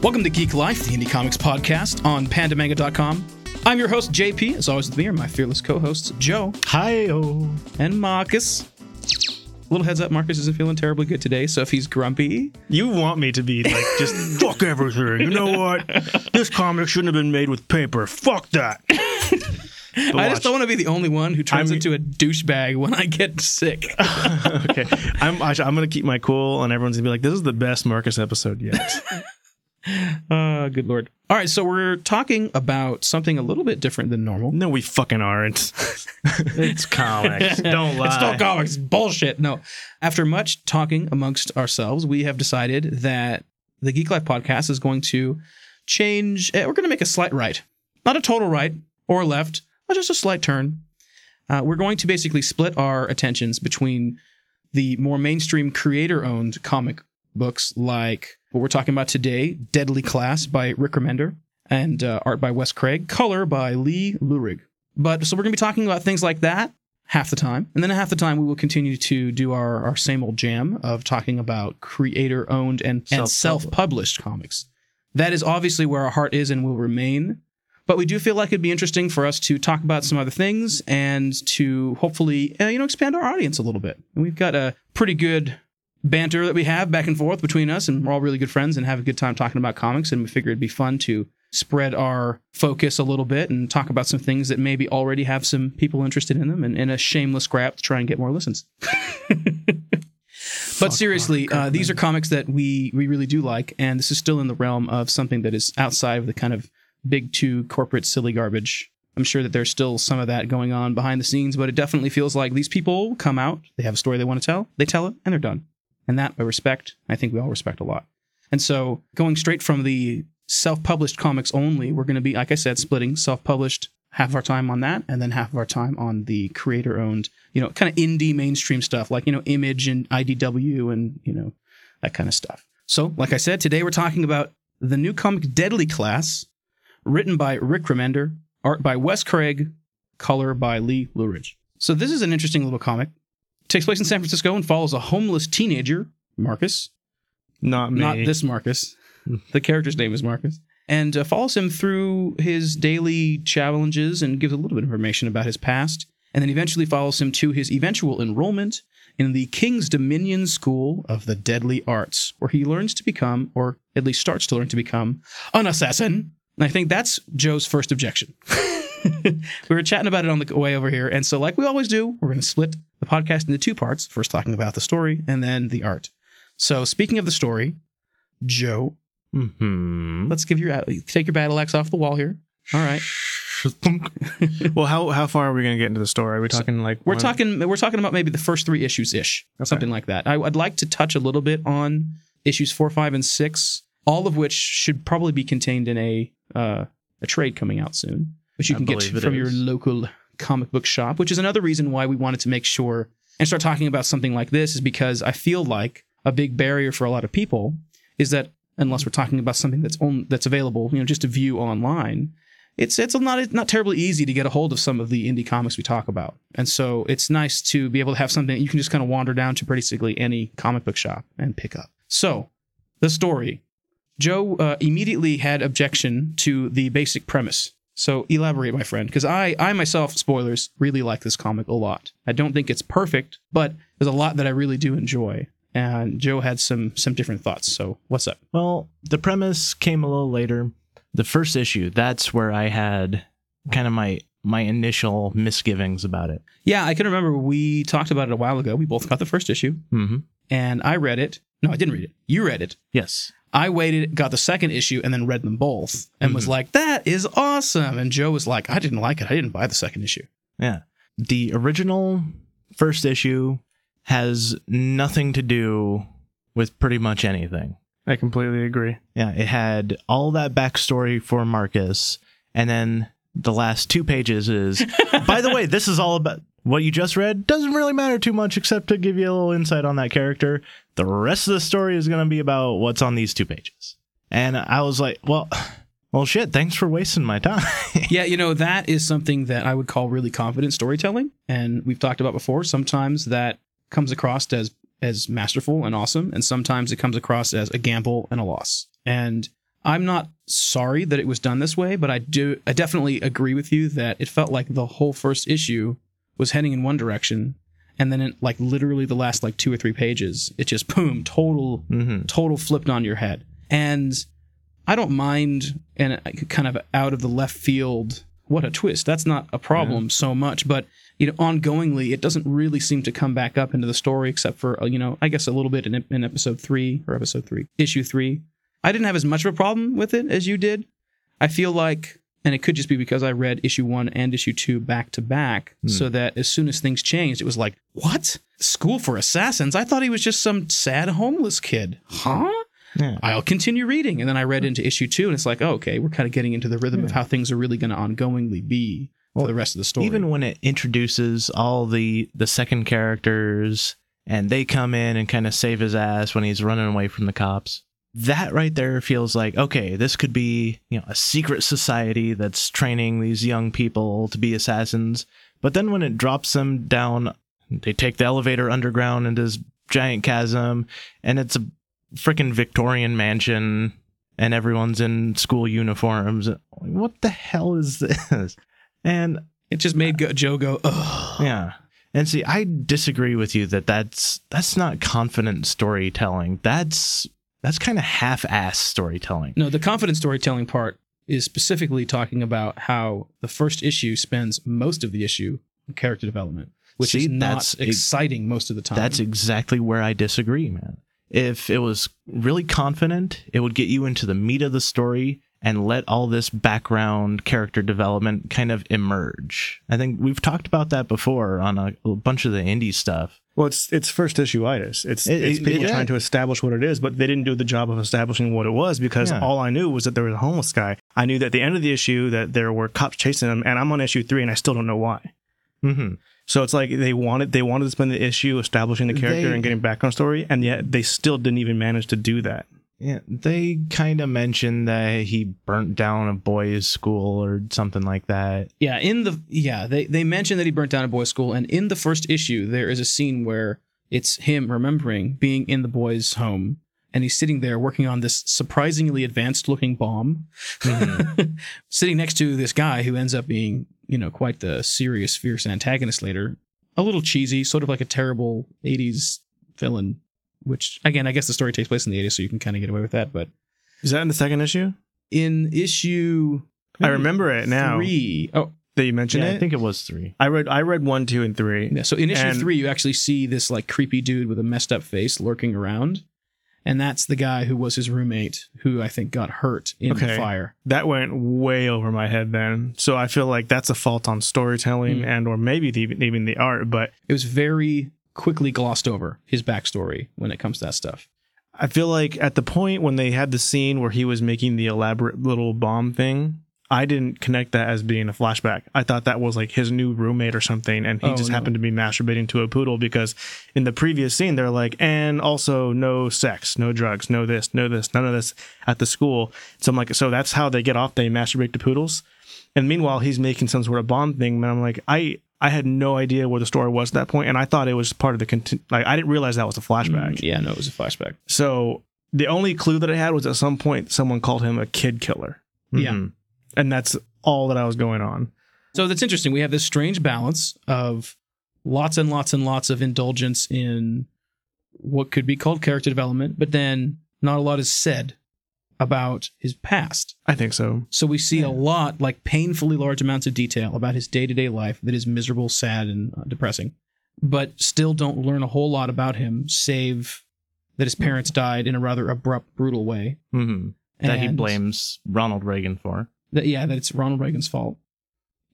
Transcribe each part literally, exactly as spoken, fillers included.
Welcome to Geek Life, the indie comics podcast on Pandamanga dot com. I'm your host, J P. As always with me are my fearless co-hosts, Joe. Hi-oh. And Marcus. Little heads up, Marcus isn't feeling terribly good today, so if he's grumpy... You want me to be like, just fuck everything. You know what? This comic shouldn't have been made with paper. Fuck that. I watch. just don't want to be the only one who turns I'm, into a douchebag when I get sick. Okay. I'm, I'm going to keep my cool, and everyone's going to be like, this is the best Marcus episode yet. Uh, good Lord. All right, so we're talking about something a little bit different than normal. No, we fucking aren't. It's comics. Don't lie. It's still comics. Bullshit. No. After much talking amongst ourselves, we have decided that the Geek Life podcast is going to change. We're going to make a slight right. Not a total right or left, but just a slight turn. Uh, we're going to basically split our attentions between the more mainstream creator-owned comic books like... what we're talking about today, Deadly Class by Rick Remender, and uh, art by Wes Craig, color by Lee Loughridge. But so we're going to be talking about things like that half the time, and then half the time we will continue to do our, our same old jam of talking about creator-owned and, and self-published comics. That is obviously where our heart is and will remain, but we do feel like it'd be interesting for us to talk about some other things and to hopefully uh, you know expand our audience a little bit. And we've got a pretty good... banter that we have back and forth between us, and we're all really good friends and have a good time talking about comics, and we figured it'd be fun to spread our focus a little bit and talk about some things that maybe already have some people interested in them, and in a shameless grab to try and get more listens. But seriously, uh, these are comics that we, we really do like, and this is still in the realm of something that is outside of the kind of big two corporate silly garbage. I'm sure that there's still some of that going on behind the scenes, but it definitely feels like these people come out, they have a story they want to tell, they tell it, and they're done. And that I respect. I think we all respect a lot. And so going straight from the self-published comics only, we're going to be, like I said, splitting self-published half of our time on that and then half of our time on the creator-owned, you know, kind of indie mainstream stuff like, you know, Image and I D W and, you know, that kind of stuff. So, like I said, today we're talking about the new comic Deadly Class, written by Rick Remender, art by Wes Craig, color by Lee Loughridge. So this is an interesting little comic. Takes place in San Francisco and follows a homeless teenager, Marcus. Not me. Not this Marcus. The character's name is Marcus. And uh, follows him through his daily challenges and gives a little bit of information about his past. And then eventually follows him to his eventual enrollment in the King's Dominion School of the Deadly Arts, where he learns to become, or at least starts to learn to become, an assassin. And I think that's Joe's first objection. We were chatting about it on the way over here. And so like we always do, we're going to split the podcast into two parts. First talking about the story and then the art. So speaking of the story, Joe, mm-hmm. let's give your take your battle axe off the wall here. All right. Well, how how far are we going to get into the story? Are we talking like we're one? talking we're talking about maybe the first three issues ish, okay. Something like that. I, I'd like to touch a little bit on issues four, five, and six, all of which should probably be contained in a uh, a trade coming out soon. Which you can get from your local comic book shop, which is another reason why we wanted to make sure and start talking about something like this is because I feel like a big barrier for a lot of people is that unless we're talking about something that's on, that's available, you know, just to view online, it's it's not it's not terribly easy to get a hold of some of the indie comics we talk about. And so it's nice to be able to have something that you can just kind of wander down to basically any comic book shop and pick up. So the story, Joe uh, immediately had objection to the basic premise. So elaborate, my friend, because I, I myself, spoilers, really like this comic a lot. I don't think it's perfect, but there's a lot that I really do enjoy. And Joe had some some different thoughts. So what's up? Well, the premise came a little later. The first issue, that's where I had kind of my my initial misgivings about it. Yeah, I can remember we talked about it a while ago. We both got the first issue. Mm-hmm. And I read it. No, I didn't read it. You read it. Yes. I waited, got the second issue, and then read them both, and mm-hmm. was like, that is awesome. And Joe was like, I didn't like it. I didn't buy the second issue. Yeah. The original first issue has nothing to do with pretty much anything. I completely agree. Yeah. It had all that backstory for Marcus, and then the last two pages is, by the way, this is all about... what you just read doesn't really matter too much except to give you a little insight on that character. The rest of the story is going to be about what's on these two pages. And I was like, well, well, shit, thanks for wasting my time. Yeah, you know, that is something that I would call really confident storytelling. And we've talked about before, sometimes that comes across as as masterful and awesome. And sometimes it comes across as a gamble and a loss. And I'm not sorry that it was done this way, but I do I definitely agree with you that it felt like the whole first issue was heading in one direction, and then in, like, literally the last like two or three pages, it just boom, total mm-hmm. total flipped on your head. And I don't mind and kind of out of the left field, what a twist. That's not a problem yeah. so much, but you know, ongoingly, it doesn't really seem to come back up into the story, except for, you know, I guess a little bit in, in episode three or episode three, issue three. I didn't have as much of a problem with it as you did. I feel like, and it could just be because I read issue one and issue two back to back, mm. so that as soon as things changed, it was like, what? School for assassins? I thought he was just some sad homeless kid. Huh? Yeah. I'll continue reading. And then I read into issue two, and it's like, oh, okay, we're kind of getting into the rhythm yeah. of how things are really going to ongoingly be well, for the rest of the story. Even when it introduces all the, the second characters, and they come in and kind of save his ass when he's running away from the cops. That right there feels like, okay, this could be, you know, a secret society that's training these young people to be assassins. But then when it drops them down, they take the elevator underground into this giant chasm, and it's a freaking Victorian mansion, and everyone's in school uniforms. What the hell is this? And it just made go- Joe go, ugh. Yeah. And see, I disagree with you that that's that's not confident storytelling. That's That's kind of half-assed storytelling. No, the confident storytelling part is specifically talking about how the first issue spends most of the issue on character development, which See, is not that's exciting ex- most of the time. That's exactly where I disagree, man. If it was really confident, it would get you into the meat of the story and let all this background character development kind of emerge. I think we've talked about that before on a, a bunch of the indie stuff. Well, it's it's first issue-itis. It's, it, it's people it, trying to establish what it is, but they didn't do the job of establishing what it was, because yeah. all I knew was that there was a homeless guy. I knew that at the end of the issue that there were cops chasing him, and I'm on issue three, and I still don't know why. Mm-hmm. So it's like they wanted they wanted to spend the issue establishing the character they, and getting background story, and yet they still didn't even manage to do that. Yeah, they kind of mentioned that he burnt down a boys' school or something like that. Yeah, in the yeah, they, they mentioned that he burnt down a boys' school, and in the first issue, there is a scene where it's him remembering being in the boys' home, and he's sitting there working on this surprisingly advanced-looking bomb, mm-hmm. sitting next to this guy who ends up being, you know, quite the serious, fierce antagonist later. A little cheesy, sort of like a terrible eighties villain. Which, again, I guess the story takes place in the eighties, so you can kind of get away with that. But is that in the second issue? In issue, I remember it now. Three. Oh, that you mentioned yeah, it. I think it was three. I read, I read one, two, and three. Yeah. So in issue and three, you actually see this like creepy dude with a messed up face lurking around, and that's the guy who was his roommate, who I think got hurt in okay. the fire. That went way over my head then. So I feel like that's a fault on storytelling mm. and or maybe the, even the art. But it was very quickly glossed over his backstory when it comes to that stuff. I feel like at the point when they had the scene where he was making the elaborate little bomb thing, I didn't connect that as being a flashback. I thought that was like his new roommate or something, and he oh, just no. happened to be masturbating to a poodle, because in the previous scene they're like, and also no sex, no drugs, no this, no this, none of this at the school. So I'm like, so that's how they get off, they masturbate to poodles? And meanwhile he's making some sort of bomb thing, and I'm like, I I had no idea where the story was at that point, and I thought it was part of the conti- like I didn't realize that was a flashback. Yeah, no, it was a flashback. So the only clue that I had was at some point someone called him a kid killer. Mm-hmm. Yeah, and that's all that I was going on. So that's interesting. We have this strange balance of lots and lots and lots of indulgence in what could be called character development, but then not a lot is said about his past. I think so. So we see yeah. a lot, like painfully large amounts of detail about his day-to-day life that is miserable, sad, and depressing, but still don't learn a whole lot about him, save that his parents died in a rather abrupt, brutal way. Mm-hmm. That he blames Ronald Reagan for. That, yeah, that it's Ronald Reagan's fault,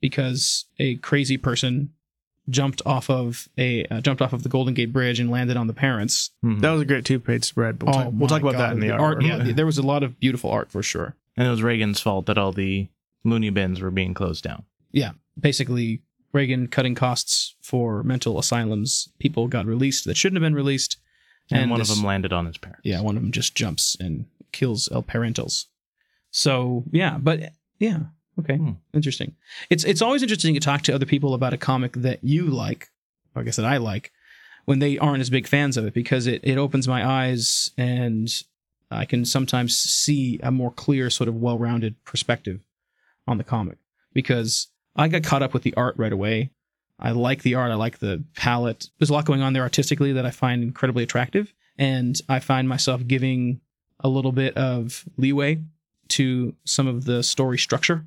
because a crazy person jumped off of a uh, jumped off of the Golden Gate Bridge and landed on the parents. Mm-hmm. That was a great two-page spread. But we'll, oh, talk, we'll talk about God. that in the, the art. art yeah, the, there was a lot of beautiful art for sure. And it was Reagan's fault that all the loony bins were being closed down. Yeah, basically Reagan cutting costs for mental asylums. People got released that shouldn't have been released, and, and one this, of them landed on his parents. Yeah, one of them just jumps and kills el parentals. So yeah, but yeah. Okay, hmm. interesting. It's it's always interesting to talk to other people about a comic that you like, or I guess that I like, when they aren't as big fans of it, because it, it opens my eyes and I can sometimes see a more clear, sort of well-rounded perspective on the comic, because I got caught up with the art right away. I like the art. I like the palette. There's a lot going on there artistically that I find incredibly attractive. And I find myself giving a little bit of leeway to some of the story structure.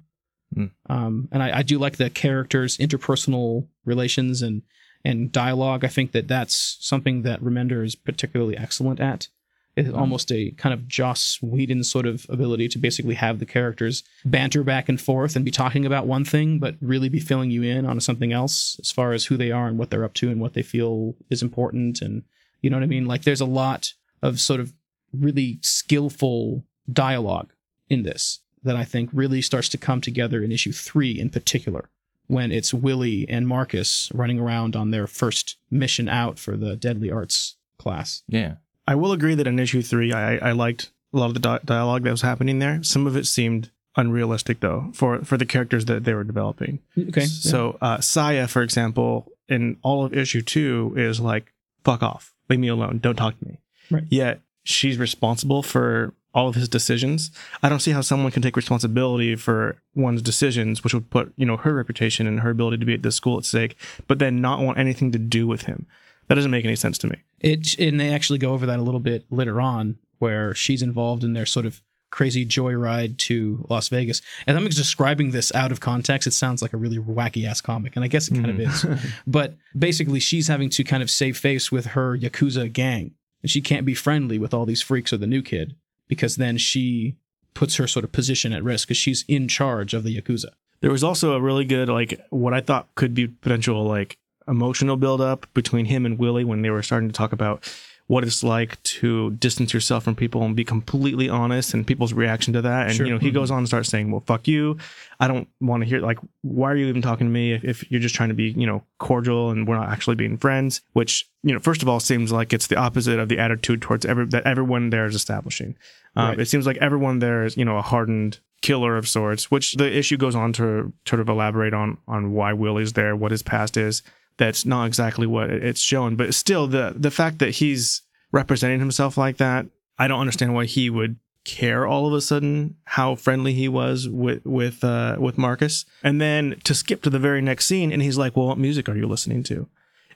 Mm. Um, and I, I do like the characters' interpersonal relations and, and dialogue. I think that that's something that Remender is particularly excellent at. It's almost a kind of Joss Whedon sort of ability to basically have the characters banter back and forth and be talking about one thing, but really be filling you in on something else as far as who they are and what they're up to and what they feel is important. And you know what I mean? Like, there's a lot of sort of really skillful dialogue in this that I think really starts to come together in issue three in particular, when it's Willie and Marcus running around on their first mission out for the Deadly Arts class. Yeah. I will agree that in issue three, I, I liked a lot of the di- dialogue that was happening there. Some of it seemed unrealistic, though, for, for the characters that they were developing. Okay. So yeah. uh, Saya, for example, in all of issue two is like, fuck off. Leave me alone. Don't talk to me. Right. Yet she's responsible for all of his decisions. I don't see how someone can take responsibility for one's decisions, which would put, you know, her reputation and her ability to be at this school at stake, but then not want anything to do with him. That doesn't make any sense to me. It, and they actually go over that a little bit later on, where she's involved in their sort of crazy joyride to Las Vegas. And I'm describing this out of context. It sounds like a really wacky-ass comic, and I guess it kind mm. of is. But basically, she's having to kind of save face with her Yakuza gang. And she can't be friendly with all these freaks or the new kid, because then she puts her sort of position at risk, because she's in charge of the Yakuza. There was also a really good, like, what I thought could be potential, like, emotional buildup between him and Willie when they were starting to talk about what it's like to distance yourself from people and be completely honest, and people's reaction to that. And, sure. you know, he mm-hmm. goes on and starts saying, well, fuck you. I don't want to hear, like, why are you even talking to me if, if you're just trying to be, you know, cordial and we're not actually being friends, which, you know, first of all, seems like it's the opposite of the attitude towards every, that everyone there is establishing. Um, right. It seems like everyone there is, you know, a hardened killer of sorts, which the issue goes on to sort of elaborate on, on why Willie's there, what his past is. That's not exactly what it's shown, but still the, the fact that he's representing himself like that, I don't understand why he would care all of a sudden how friendly he was with with uh, with Marcus. And then to skip to the very next scene, and he's like, well, what music are you listening to?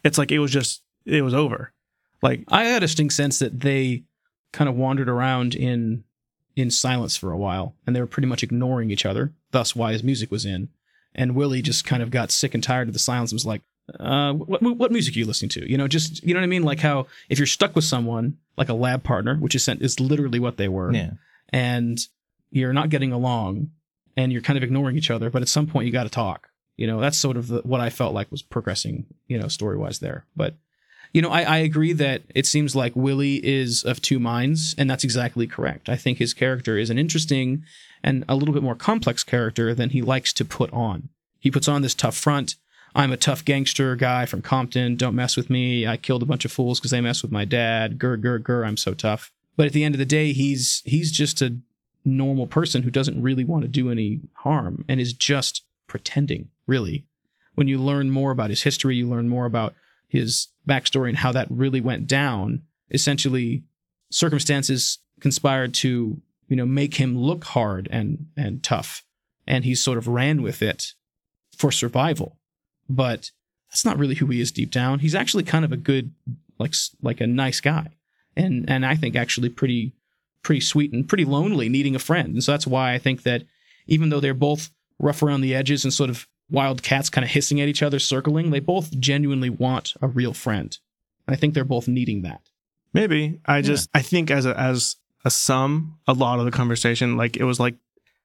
It's like it was just, it was over. Like, I had a distinct sense that they kind of wandered around in in silence for a while, and they were pretty much ignoring each other, thus why his music was in. And Willie just kind of got sick and tired of the silence and was like, Uh, what what music are you listening to? You know, just, you know what I mean? Like, how if you're stuck with someone, like a lab partner, which is is literally what they were, yeah. and you're not getting along, and you're kind of ignoring each other, but at some point you got to talk. You know, that's sort of the, what I felt like was progressing, you know, story-wise there. But, you know, I, I agree that it seems like Willie is of two minds, and that's exactly correct. I think his character is an interesting and a little bit more complex character than he likes to put on. He puts on this tough front. I'm a tough gangster guy from Compton. Don't mess with me. I killed a bunch of fools because they messed with my dad. Grr, grr, grr. I'm so tough. But at the end of the day, he's he's just a normal person who doesn't really want to do any harm and is just pretending, really. When you learn more about his history, you learn more about his backstory and how that really went down. Essentially, circumstances conspired to, you know, make him look hard and, and tough. And he sort of ran with it for survival. But that's not really who he is deep down. He's actually kind of a good, like like a nice guy. And and I think actually pretty pretty sweet and pretty lonely, needing a friend. And so that's why I think that even though they're both rough around the edges and sort of wild cats kind of hissing at each other, circling, they both genuinely want a real friend. And I think they're both needing that. Maybe. I just, yeah. I think as a, as a sum, a lot of the conversation, like it was like,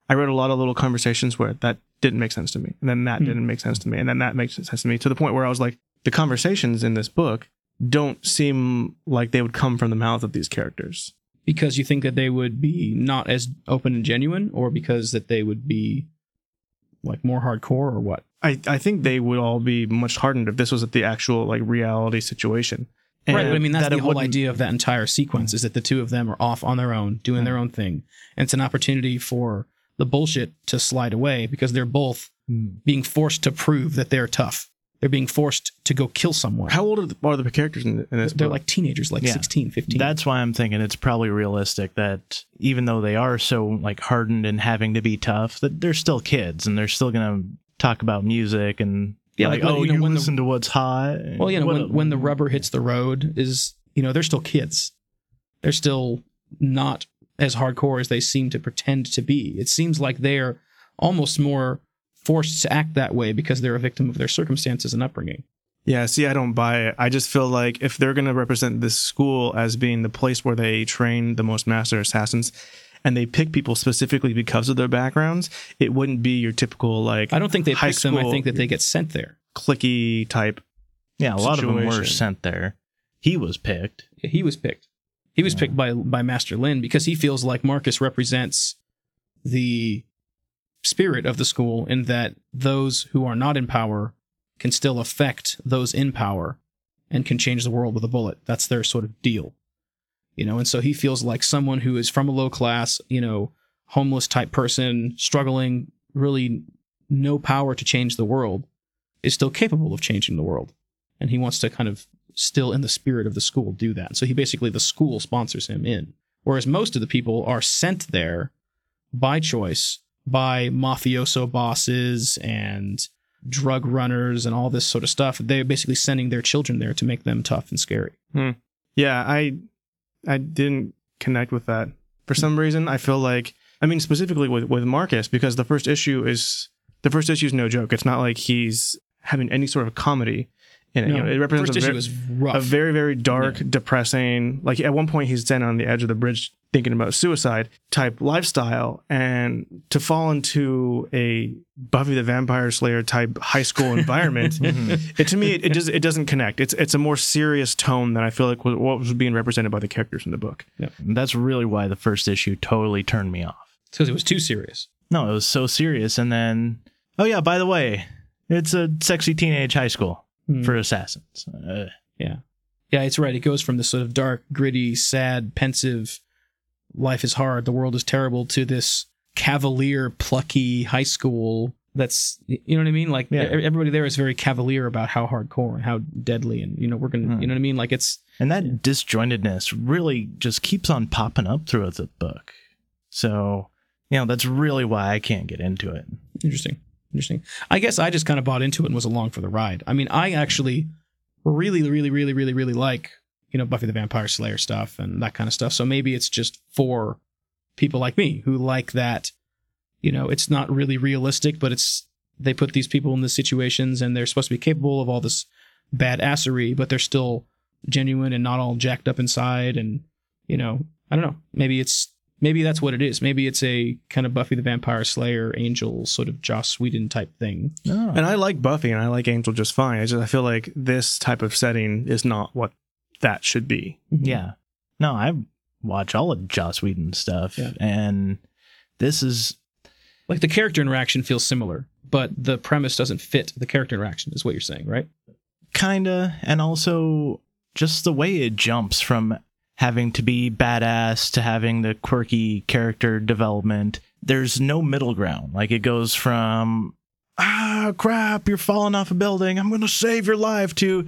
I read a lot of little conversations where that didn't make sense to me. And then that mm. didn't make sense to me. And then that makes sense to me, to the point where I was like, the conversations in this book don't seem like they would come from the mouth of these characters. Because you think that they would be not as open and genuine, or because that they would be like more hardcore, or what? I, I think they would all be much hardened if this was at the actual like reality situation. And right, but I mean, that's that the whole idea of that entire sequence is that the two of them are off on their own, doing right. their own thing. And it's an opportunity for the bullshit to slide away, because they're both being forced to prove that they're tough. They're being forced to go kill someone. How old are the, are the characters in this book? They're like teenagers, like yeah. sixteen, fifteen. That's why I'm thinking it's probably realistic that even though they are so like hardened and having to be tough, that they're still kids and they're still going to talk about music and yeah, like, like oh, you, know, you when listen the, to what's hot. Well, you know, when, a, when the rubber hits the road is, you know, they're still kids. They're still not as hardcore as they seem to pretend to be. It seems like they're almost more forced to act that way because they're a victim of their circumstances and upbringing. Yeah, see, I don't buy it. I just feel like if they're going to represent this school as being the place where they train the most master assassins, and they pick people specifically because of their backgrounds, it wouldn't be your typical, like, I don't think they pick school, them. I think that they get sent there. Clicky type. Yeah, a situation. Lot of them were sent there. He was picked. Yeah, he was picked. He was yeah. picked by by Master Lin because he feels like Marcus represents the spirit of the school, in that those who are not in power can still affect those in power and can change the world with a bullet. That's their sort of deal, you know. And so he feels like someone who is from a low class, you know, homeless type person, struggling, really no power to change the world, is still capable of changing the world. And he wants to kind of, still in the spirit of the school, do that. So he basically, the school sponsors him in, whereas most of the people are sent there by choice, by mafioso bosses and drug runners and all this sort of stuff. They're basically sending their children there to make them tough and scary. Hmm. Yeah, I I didn't connect with that. For some reason, I feel like, I mean, specifically with, with Marcus, because the first issue is, the first issue is no joke. It's not like he's having any sort of comedy in it. No, you know, it represents first a, issue very, rough. a very, very dark, yeah. depressing, like at one point he's standing on the edge of the bridge thinking about suicide type lifestyle, and to fall into a Buffy the Vampire Slayer type high school environment, mm-hmm. it, to me, it, it just it doesn't connect. It's it's a more serious tone than I feel like was, what was being represented by the characters in the book. Yeah. That's really why the first issue totally turned me off. It's because it was too serious. No, it was so serious. And then, oh yeah, by the way, it's a sexy teenage high school mm. for assassins. Uh, yeah. Yeah, it's right. It goes from this sort of dark, gritty, sad, pensive, life is hard, the world is terrible, to this cavalier, plucky high school that's, you know what I mean? Like, yeah. everybody there is very cavalier about how hardcore and how deadly, and, you know, we're going to, mm. you know what I mean? Like, it's... And that yeah. disjointedness really just keeps on popping up throughout the book. So, you know, that's really why I can't get into it. Interesting. Interesting. I guess I just kind of bought into it and was along for the ride. I mean, I actually really, really, really, really, really like... you know, Buffy the Vampire Slayer stuff and that kind of stuff. So maybe it's just for people like me who like that, you know, it's not really realistic, but it's, they put these people in these situations and they're supposed to be capable of all this badassery, but they're still genuine and not all jacked up inside. And, you know, I don't know, maybe it's, maybe that's what it is. Maybe it's a kind of Buffy the Vampire Slayer, Angel sort of Joss Whedon type thing. Oh. And I like Buffy and I like Angel just fine. I just, I feel like this type of setting is not what that should be. Yeah. No, I watch all of Joss Whedon stuff, yeah. and this is... Like, the character interaction feels similar, but the premise doesn't fit the character interaction, is what you're saying, right? Kinda, and also just the way it jumps from having to be badass to having the quirky character development. There's no middle ground. Like, it goes from, ah, crap, you're falling off a building, I'm gonna save your life, to,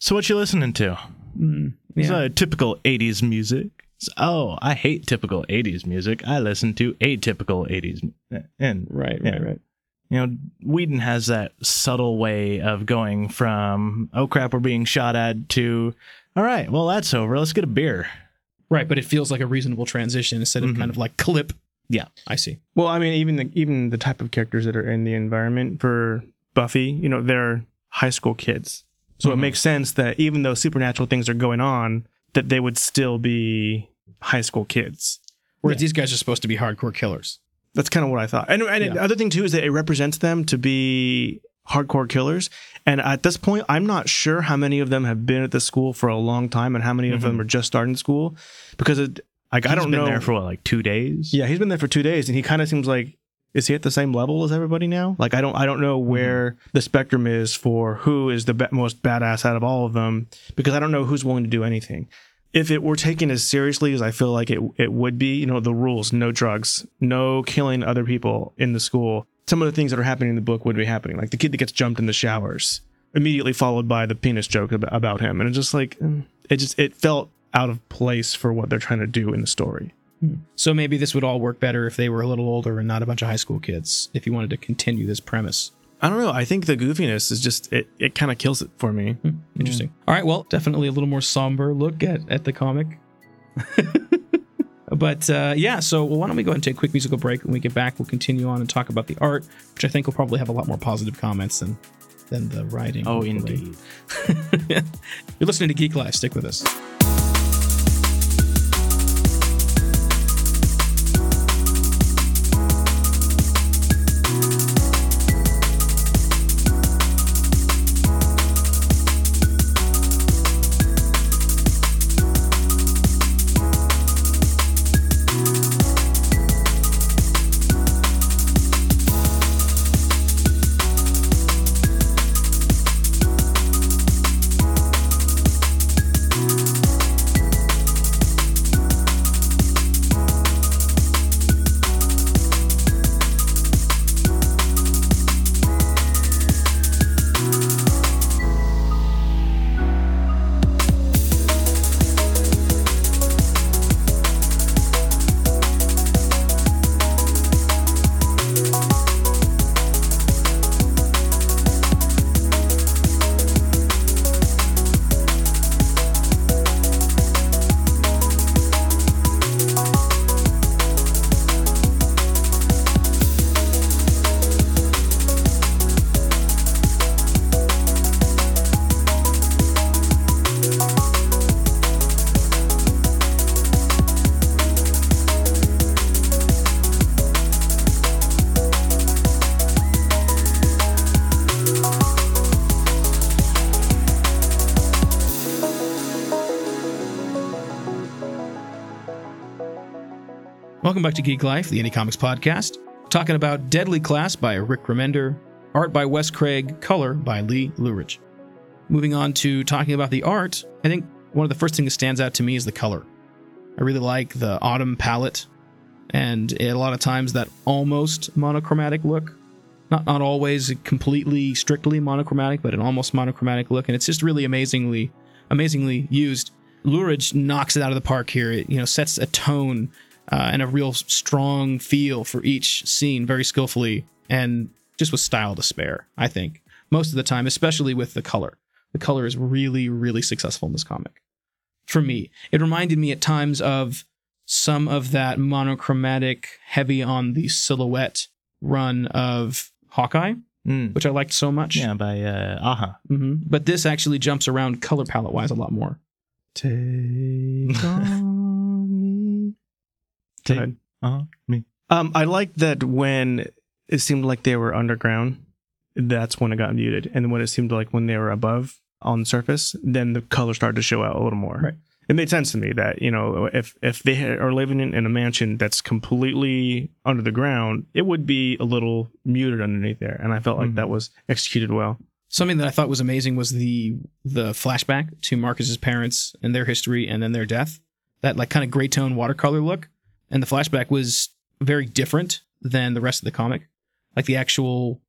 so what you listening to? Mm, yeah. It's like typical eighties music. It's, oh, I hate typical eighties music. I listen to atypical eighties. And right, yeah. right, right. You know, Whedon has that subtle way of going from, oh crap, we're being shot at, to, all right, well, that's over, let's get a beer. Right, but it feels like a reasonable transition instead of mm-hmm. kind of like clip. Yeah, I see. Well, I mean, even the even the type of characters that are in the environment for Buffy, you know, they're high school kids. So mm-hmm. it makes sense that even though supernatural things are going on, that they would still be high school kids. Whereas yeah. these guys are supposed to be hardcore killers. That's kind of what I thought. And, and yeah. the other thing, too, is that it represents them to be hardcore killers. And at this point, I'm not sure how many of them have been at the school for a long time and how many mm-hmm. of them are just starting school. Because it, like, I don't know. He's been there for, what, like two days? Yeah, he's been there for two days. And he kind of seems like, is he at the same level as everybody now? Like, I don't I don't know where mm-hmm. the spectrum is for who is the be- most badass out of all of them, because I don't know who's willing to do anything. If it were taken as seriously as I feel like it it would be, you know, the rules, no drugs, no killing other people in the school, some of the things that are happening in the book would be happening. Like the kid that gets jumped in the showers. immediately followed by the penis joke about him. And it's just like, it just, it felt out of place for what they're trying to do in the story. So maybe this would all work better if they were a little older and not a bunch of high school kids, if you wanted to continue this premise. I don't know. I think the goofiness is just, it, it kind of kills it for me. Hmm. Interesting. Yeah. All right. Well, definitely a little more somber look at, at the comic. But uh, yeah, so well, why don't we go ahead and take a quick musical break. When we get back, we'll continue on and talk about the art, which I think will probably have a lot more positive comments than, than the writing. Oh, indeed. You're listening to Geek Life. Stick with us. Welcome back to Geek Life, the Indie Comics Podcast. We're talking about Deadly Class by Rick Remender, art by Wes Craig, color by Lee Loughridge. Moving on to talking about the art, I think one of the first things that stands out to me is the color. I really like the autumn palette, and a lot of times that almost monochromatic look. Not, not always completely, strictly monochromatic, but an almost monochromatic look, and it's just really amazingly, amazingly used. Loughridge knocks it out of the park here. It, you know, sets a tone Uh, and a real strong feel for each scene very skillfully and just with style to spare, I think. Most of the time, especially with the color. The color is really, really successful in this comic. For me, it reminded me at times of some of that monochromatic, heavy on the silhouette run of Hawkeye, mm. which I liked so much. Yeah, by uh, Aha. Mm-hmm. But this actually jumps around color palette-wise a lot more. Take on me. Take on me. Um, I liked that when it seemed like they were underground, that's when it got muted. And when it seemed like when they were above on the surface, then the color started to show out a little more. Right. It made sense to me that, you know, if, if they are living in, in a mansion that's completely under the ground, it would be a little muted underneath there. And I felt like mm-hmm. that was executed well. Something that I thought was amazing was the the flashback to Marcus's parents and their history and then their death. That like kind of gray tone watercolor look. And the flashback was very different than the rest of the comic. Like the actual,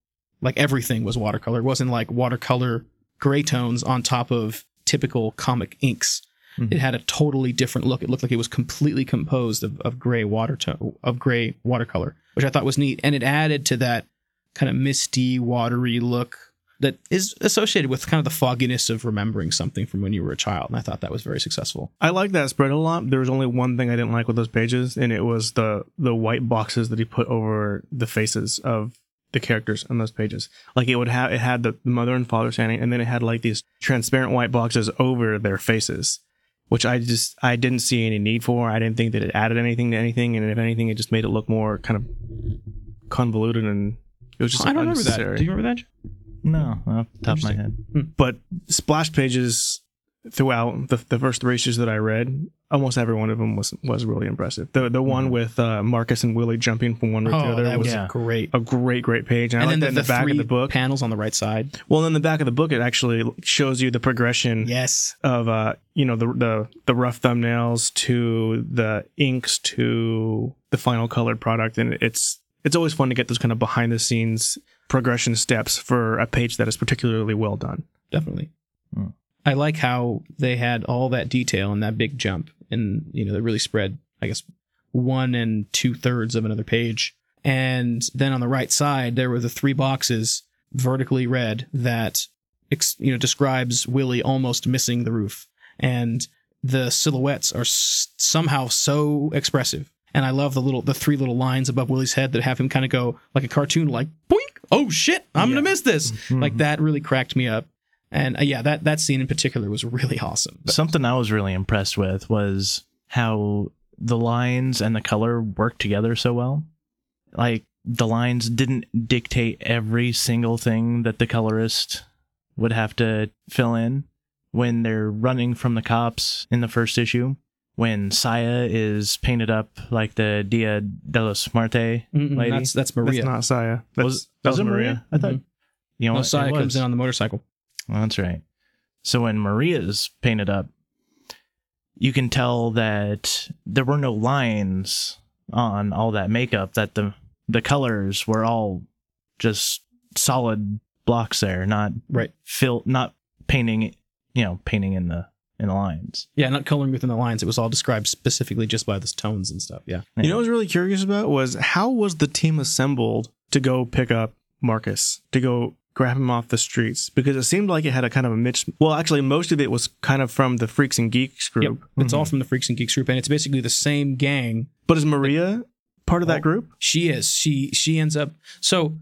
like everything was watercolor. It wasn't like watercolor gray tones on top of typical comic inks. Mm-hmm. It had a totally different look. It looked like it was completely composed of, of gray water to- of gray watercolor, which I thought was neat. And it added to that kind of misty, watery look that is associated with kind of the fogginess of remembering something from when you were a child. And I thought that was very successful. I like that spread a lot. There was only one thing I didn't like with those pages, and it was the the white boxes that he put over the faces of the characters on those pages. Like it would have, it had the mother and father standing, and then it had like these transparent white boxes over their faces, which I just, I didn't see any need for. I didn't think that it added anything to anything. And if anything, it just made it look more kind of convoluted, and it was just, I don't remember that. Do you remember that? No, off the top of my head. But splash pages throughout the, the first three issues that I read, almost every one of them was was really impressive. The the one mm-hmm. with uh, Marcus and Willie jumping from one oh, to the other that was yeah. great, a great great page. And, and I then the, in the, the back three of the book panels on the right side. Well, in the back of the book, it actually shows you the progression. Yes. Of uh, you know the the the rough thumbnails to the inks to the final colored product, and it's it's always fun to get those kind of behind the scenes progression steps for a page that is particularly well done. Definitely. Mm. I like how they had all that detail and that big jump, and you know, they really spread, I guess, one and two thirds of another page. And then on the right side, there were the three boxes vertically red that, you know, describes Willie almost missing the roof. And the silhouettes are s- somehow so expressive. And I love the little, the three little lines above Willie's head that have him kind of go like a cartoon, like, boink, oh shit, I'm yeah. going to miss this. Mm-hmm. Like that really cracked me up. And uh, yeah, that, that scene in particular was really awesome. But something I was really impressed with was how the lines and the color worked together so well. Like the lines didn't dictate every single thing that the colorist would have to fill in. When they're running from the cops in the first issue, when Saya is painted up like the Dia de los Muertos lady. That's, that's Maria. That's not Saya. That's, was, that was, was it Maria? Maria? I thought. Mm-hmm. You know no, what? Saya comes in on the motorcycle. Well, that's right. So when Maria's painted up, you can tell that there were no lines on all that makeup, that the, the colors were all just solid blocks there, not right. fill, not painting, you know, painting in the in the lines. Yeah, not coloring within the lines. It was all described specifically just by the tones and stuff. Yeah. You yeah. know what I was really curious about was how was the team assembled to go pick up Marcus, to go grab him off the streets? Because it seemed like it had a kind of a mix. Well, actually, most of it was kind of from the Freaks and Geeks group. Yep. Mm-hmm. It's all from the Freaks and Geeks group, and it's basically the same gang. But is Maria that, part of oh, that group? She is. She she ends up... So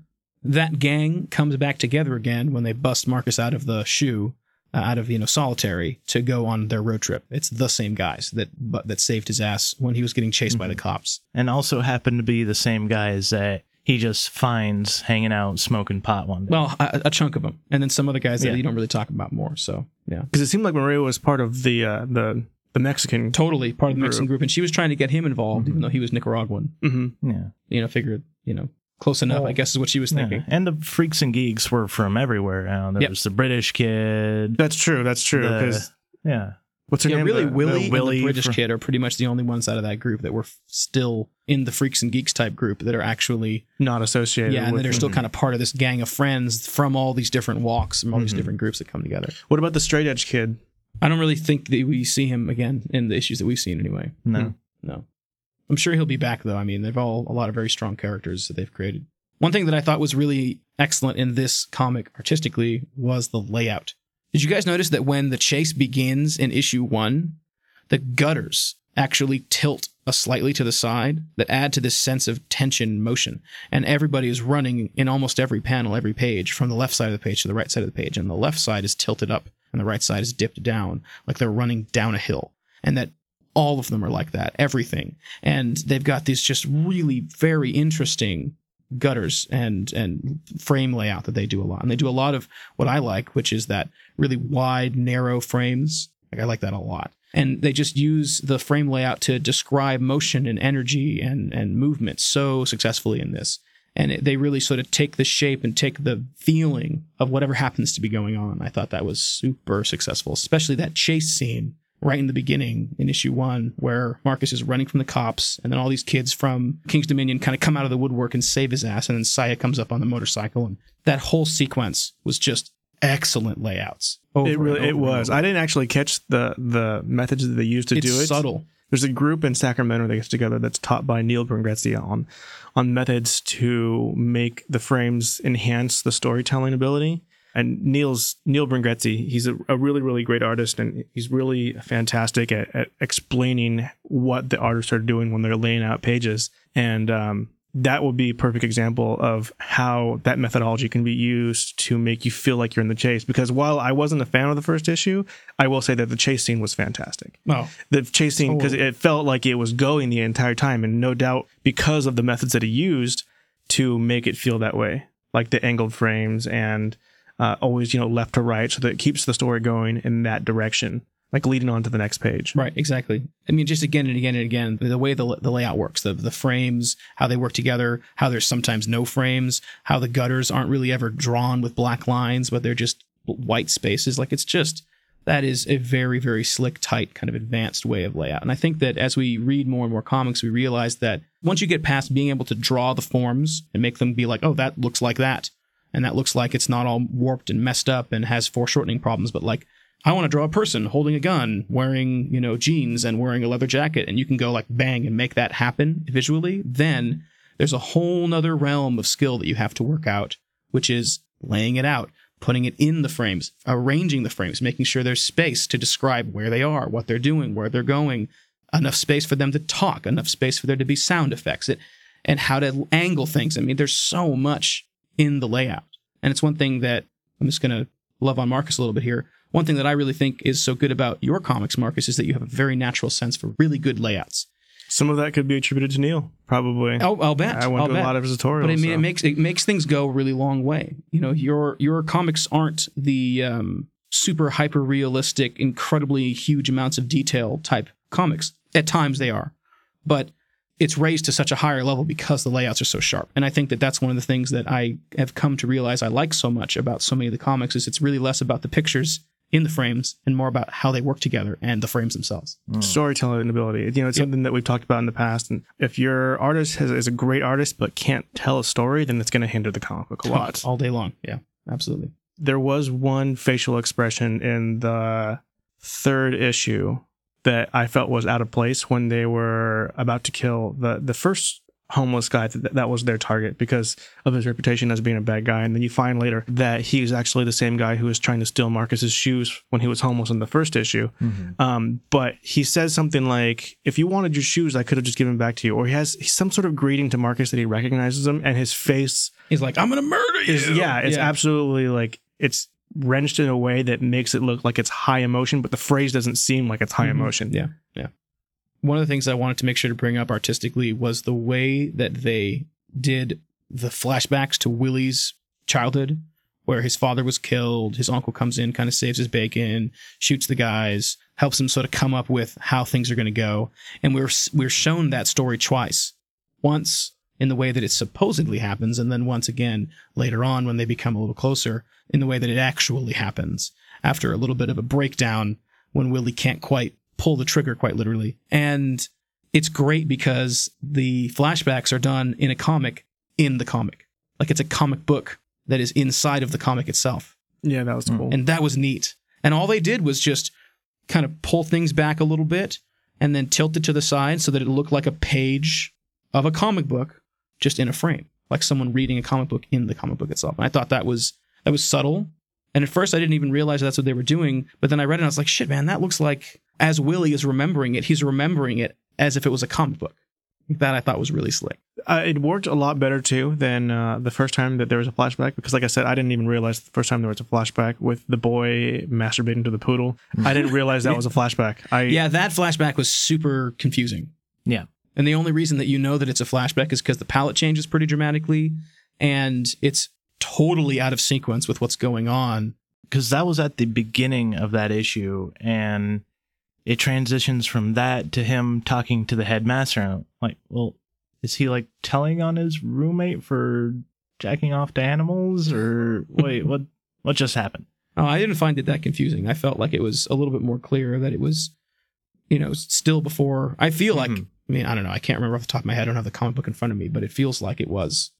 that gang comes back together again when they bust Marcus out of the shoe, uh, out of, you know, solitary, to go on their road trip. It's the same guys that but, that saved his ass when he was getting chased mm-hmm. by the cops. And also happened to be the same guys that... He just finds hanging out smoking pot one day. Well, a, a chunk of them, and then some other guys yeah. that you don't really talk about more. So yeah, because it seemed like Maria was part of the uh, the the Mexican totally part of the group. Mexican group, and she was trying to get him involved, mm-hmm. even though he was Nicaraguan. Mm-hmm. Yeah, you know, figured you know close enough, well, I guess is what she was thinking. Yeah. And the Freaks and Geeks were from everywhere. Uh, there yep. was the British kid. That's true. That's true. The, yeah. What's her yeah, name? Really, the, Willie, the Willie and the British from... kid are pretty much the only ones out of that group that were still in the Freaks and Geeks type group that are actually not associated. Yeah, and with... that are still mm-hmm. kind of part of this gang of friends from all these different walks, from all mm-hmm. these different groups that come together. What about the straight edge kid? I don't really think that we see him again in the issues that we've seen anyway. No, mm-hmm. no. I'm sure he'll be back though. I mean, they've all a lot of very strong characters that they've created. One thing that I thought was really excellent in this comic artistically was the layout. Did you guys notice that when the chase begins in issue one, the gutters actually tilt a slightly to the side that add to this sense of tension motion? And everybody is running in almost every panel, every page, from the left side of the page to the right side of the page. And the left side is tilted up and the right side is dipped down, like they're running down a hill. And that all of them are like that, everything. And they've got these just really very interesting gutters and and frame layout that they do a lot, and they do a lot of what I like, which is that really wide, narrow frames. Like I like that a lot, and they just use the frame layout to describe motion and energy and and movement so successfully in this. And it, they really sort of take the shape and take the feeling of whatever happens to be going on. I thought that was super successful, especially that chase scene right in the beginning in issue one, where Marcus is running from the cops, and then all these kids from King's Dominion kind of come out of the woodwork and save his ass, and then Saya comes up on the motorcycle, and that whole sequence was just excellent layouts. It really it was. I didn't actually catch the the methods that they used to do it. It's subtle. There's a group in Sacramento that gets together that's taught by Neil Congrezzia on on methods to make the frames enhance the storytelling ability. And Neil's Neil Congrezzia, he's a, a really, really great artist, and he's really fantastic at, at explaining what the artists are doing when they're laying out pages. And um, that will be a perfect example of how that methodology can be used to make you feel like you're in the chase. Because while I wasn't a fan of the first issue, I will say that the chase scene was fantastic. Oh. The chase scene, because it felt like it was going the entire time, and no doubt because of the methods that he used to make it feel that way, like the angled frames and... Uh, always, you know, left to right, so that it keeps the story going in that direction, like leading on to the next page. Right, exactly. I mean, just again and again and again, the way the the layout works, the the frames, how they work together, how there's sometimes no frames, how the gutters aren't really ever drawn with black lines, but they're just white spaces. Like, it's just, that is a very, very slick, tight, kind of advanced way of layout. And I think that as we read more and more comics, we realize that once you get past being able to draw the forms and make them be like, oh, that looks like that, and that looks like it's not all warped and messed up and has foreshortening problems, but like, I want to draw a person holding a gun, wearing, you know, jeans and wearing a leather jacket, and you can go like bang and make that happen visually, then there's a whole nother realm of skill that you have to work out, which is laying it out, putting it in the frames, arranging the frames, making sure there's space to describe where they are, what they're doing, where they're going, enough space for them to talk, enough space for there to be sound effects, it, and how to angle things. I mean, there's so much in the layout. And it's one thing that, I'm just going to love on Marcus a little bit here, one thing that I really think is so good about your comics, Marcus, is that you have a very natural sense for really good layouts. Some of that could be attributed to Neil, probably. Oh, I'll bet. I went I'll to bet. a lot of his tutorials. But I mean, so. it makes it makes things go a really long way. You know, your your comics aren't the um, super hyper realistic, incredibly huge amounts of detail type comics. At times they are, but it's raised to such a higher level because the layouts are so sharp. And I think that that's one of the things that I have come to realize I like so much about so many of the comics is it's really less about the pictures in the frames and more about how they work together and the frames themselves. Mm. Storytelling ability. You know, it's yep. something that we've talked about in the past. And if your artist has, is a great artist but can't tell a story, then it's going to hinder the comic book a lot. All day long. Yeah, absolutely. There was one facial expression in the third issue that I felt was out of place when they were about to kill the, the first homeless guy. That, that was their target because of his reputation as being a bad guy. And then you find later that he was actually the same guy who was trying to steal Marcus's shoes when he was homeless in the first issue. Mm-hmm. Um, but he says something like, if you wanted your shoes, I could have just given them back to you. Or he has some sort of greeting to Marcus that he recognizes him, and his face is like, I'm going to murder you. Is, yeah, it's yeah. absolutely like, it's wrenched in a way that makes it look like it's high emotion, but the phrase doesn't seem like it's high mm-hmm. emotion. Yeah, yeah. One of the things I wanted to make sure to bring up artistically was the way that they did the flashbacks to Willie's childhood, where his father was killed, his uncle comes in, kind of saves his bacon, shoots the guys, helps him sort of come up with how things are going to go. And we're we're shown that story twice. Once in the way that it supposedly happens, and then once again later on when they become a little closer in the way that it actually happens after a little bit of a breakdown when Willie can't quite pull the trigger, quite literally. And it's great because the flashbacks are done in a comic in the comic. Like it's a comic book that is inside of the comic itself. Yeah, that was cool. And that was neat. And all they did was just kind of pull things back a little bit and then tilt it to the side so that it looked like a page of a comic book just in a frame, like someone reading a comic book in the comic book itself. And I thought that was that was subtle. And at first I didn't even realize that's what they were doing. But then I read it and I was like, shit, man, that looks like as Willie is remembering it, he's remembering it as if it was a comic book. That I thought was really slick. Uh, it worked a lot better, too, than uh, the first time that there was a flashback. Because like I said, I didn't even realize the first time there was a flashback with the boy masturbating to the poodle. I didn't realize that was a flashback. I Yeah, that flashback was super confusing. Yeah. And the only reason that you know that it's a flashback is because the palette changes pretty dramatically. And it's totally out of sequence with what's going on. Because that was at the beginning of that issue. And it transitions from that to him talking to the headmaster. And I'm like, well, is he like telling on his roommate for jacking off to animals? Or wait, what what just happened? Oh, I didn't find it that confusing. I felt like it was a little bit more clear that it was, you know, still before. I feel mm-hmm. like, I mean, I don't know. I can't remember off the top of my head. I don't have the comic book in front of me, but it feels like it was.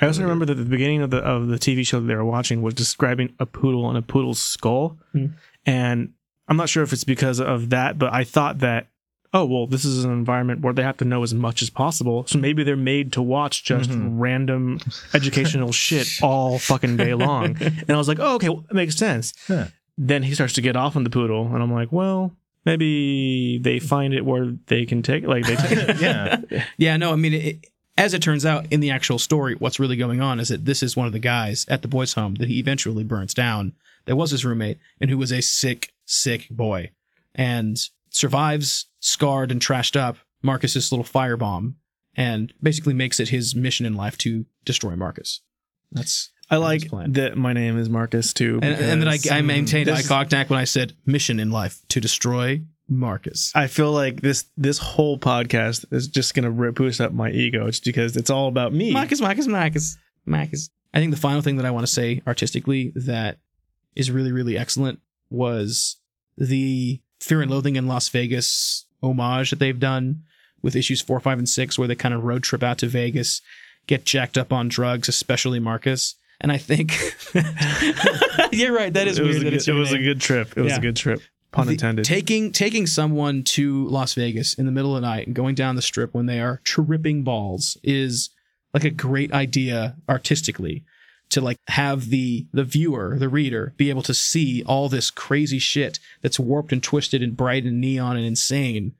I also remember that the beginning of the of the T V show that they were watching was describing a poodle and a poodle's skull. Mm-hmm. And I'm not sure if it's because of that, but I thought that, oh, well, this is an environment where they have to know as much as possible. So maybe they're made to watch just mm-hmm. random educational shit all fucking day long. And I was like, oh, okay, well, that makes sense. Huh. Then he starts to get off on the poodle. And I'm like, well, maybe they find it where they can take it. Like they take it. Yeah. Yeah, no, I mean, it, as it turns out in the actual story, what's really going on is that this is one of the guys at the boys' home that he eventually burns down. That was his roommate and who was a sick, sick boy and survives scarred and trashed up Marcus's little firebomb and basically makes it his mission in life to destroy Marcus. That's I like that my name is Marcus too. And, and that I, I maintained eye contact when I said mission in life to destroy Marcus. I feel like this this whole podcast is just going to rip boost up my ego. It's because it's all about me. Marcus, Marcus, Marcus, Marcus. I think the final thing that I want to say artistically that is really, really excellent was the Fear and Loathing in Las Vegas homage that they've done with issues four, five, and six, where they kind of road trip out to Vegas, get jacked up on drugs, especially Marcus, And I think you're right. That is it weird. Was that good, it's your it was name. a good trip. It was yeah. a good trip. Pun intended. The, taking taking someone to Las Vegas in the middle of the night and going down the strip when they are tripping balls is like a great idea artistically, to like have the the viewer, the reader, be able to see all this crazy shit that's warped and twisted and bright and neon and insane,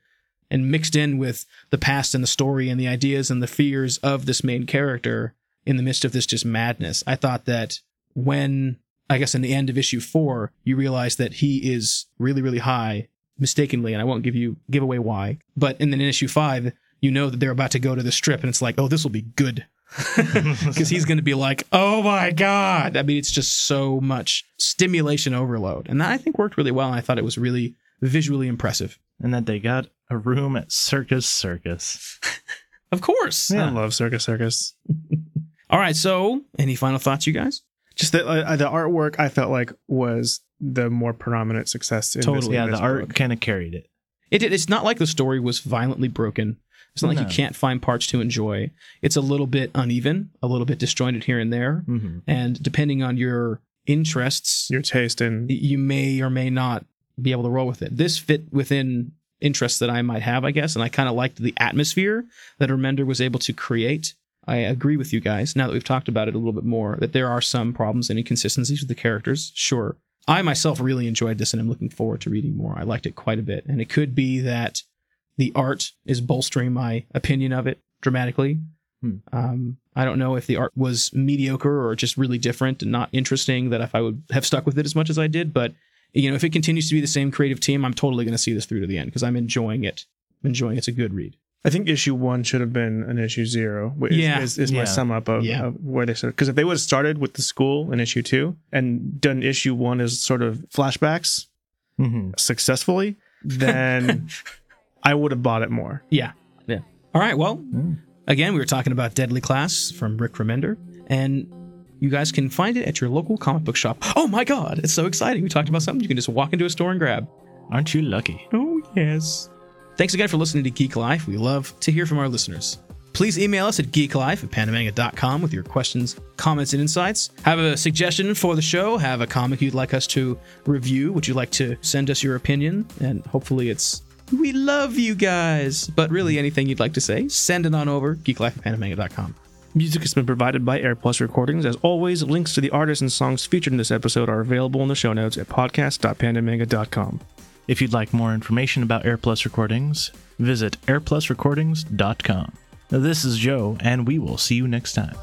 and mixed in with the past and the story and the ideas and the fears of this main character in the midst of this just madness. I thought that when, I guess in the end of issue four, you realize that he is really, really high, mistakenly, and I won't give you give away why. But in then in issue five, you know that they're about to go to the strip, and it's like, oh, this will be good. Because he's going to be like, oh my God. I mean, it's just so much stimulation overload. And that, I think, worked really well, and I thought it was really visually impressive. And that they got a room at Circus Circus. Of course. Yeah, I love Circus Circus. All right, so any final thoughts, you guys? Just that uh, the artwork, I felt like, was the more predominant success. In totally, this, yeah. In this the book. Art kind of carried it. It did. It's not like the story was violently broken. It's not no. like you can't find parts to enjoy. It's a little bit uneven, a little bit disjointed here and there, mm-hmm. and depending on your interests, your taste, and you may or may not be able to roll with it. This fit within interests that I might have, I guess, and I kind of liked the atmosphere that Remender was able to create. I agree with you guys, now that we've talked about it a little bit more, that there are some problems and inconsistencies with the characters. Sure. I myself really enjoyed this, and I'm looking forward to reading more. I liked it quite a bit. And it could be that the art is bolstering my opinion of it dramatically. Hmm. Um, I don't know if the art was mediocre or just really different and not interesting, that if I would have stuck with it as much as I did. But, you know, if it continues to be the same creative team, I'm totally going to see this through to the end, because I'm enjoying it. I'm enjoying it. It's a good read. I think issue one should have been an issue zero, which yeah, is, is yeah. my sum up of, yeah. of where they started. Because if they would have started with the school in issue two and done issue one as sort of flashbacks mm-hmm. successfully, then I would have bought it more. Yeah. Yeah. All right. Well, mm. again, we were talking about Deadly Class from Rick Remender, and you guys can find it at your local comic book shop. Oh, my God. It's so exciting. We talked about something you can just walk into a store and grab. Aren't you lucky? Oh, yes. Thanks again for listening to Geek Life. We love to hear from our listeners. Please email us at geeklife at pandamanga dot com with your questions, comments, and insights. Have a suggestion for the show. Have a comic you'd like us to review. Would you like to send us your opinion? And hopefully it's, we love you guys. But really anything you'd like to say, send it on over, geeklife at pandamanga dot com. Music has been provided by AirPlus Recordings. As always, links to the artists and songs featured in this episode are available in the show notes at podcast dot pandamanga dot com. If you'd like more information about AirPlus Recordings, visit airplus recordings dot com. Now, this is Joe, and we will see you next time.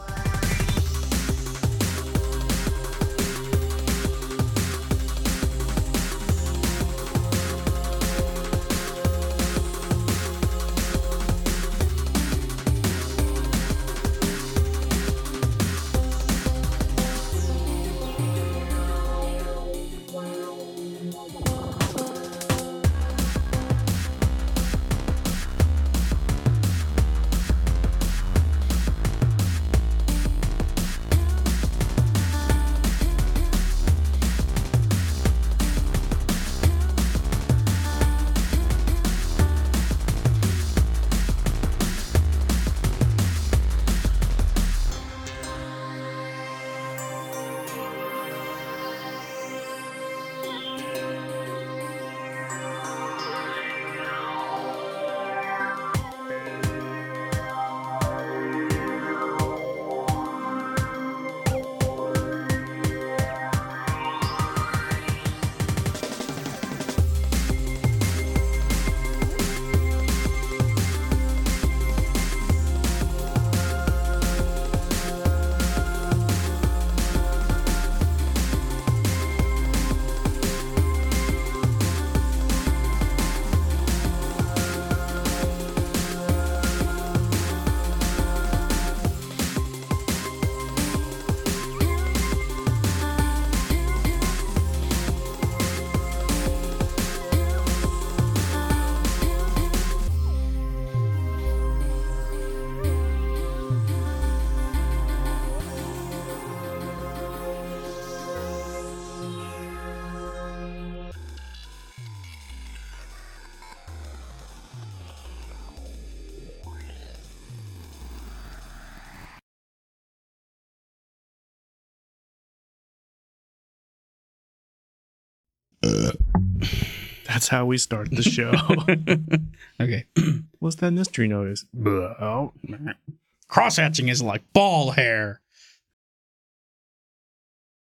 That's how we start the show. Okay. What's that mystery noise? Cross-hatching is like ball hair.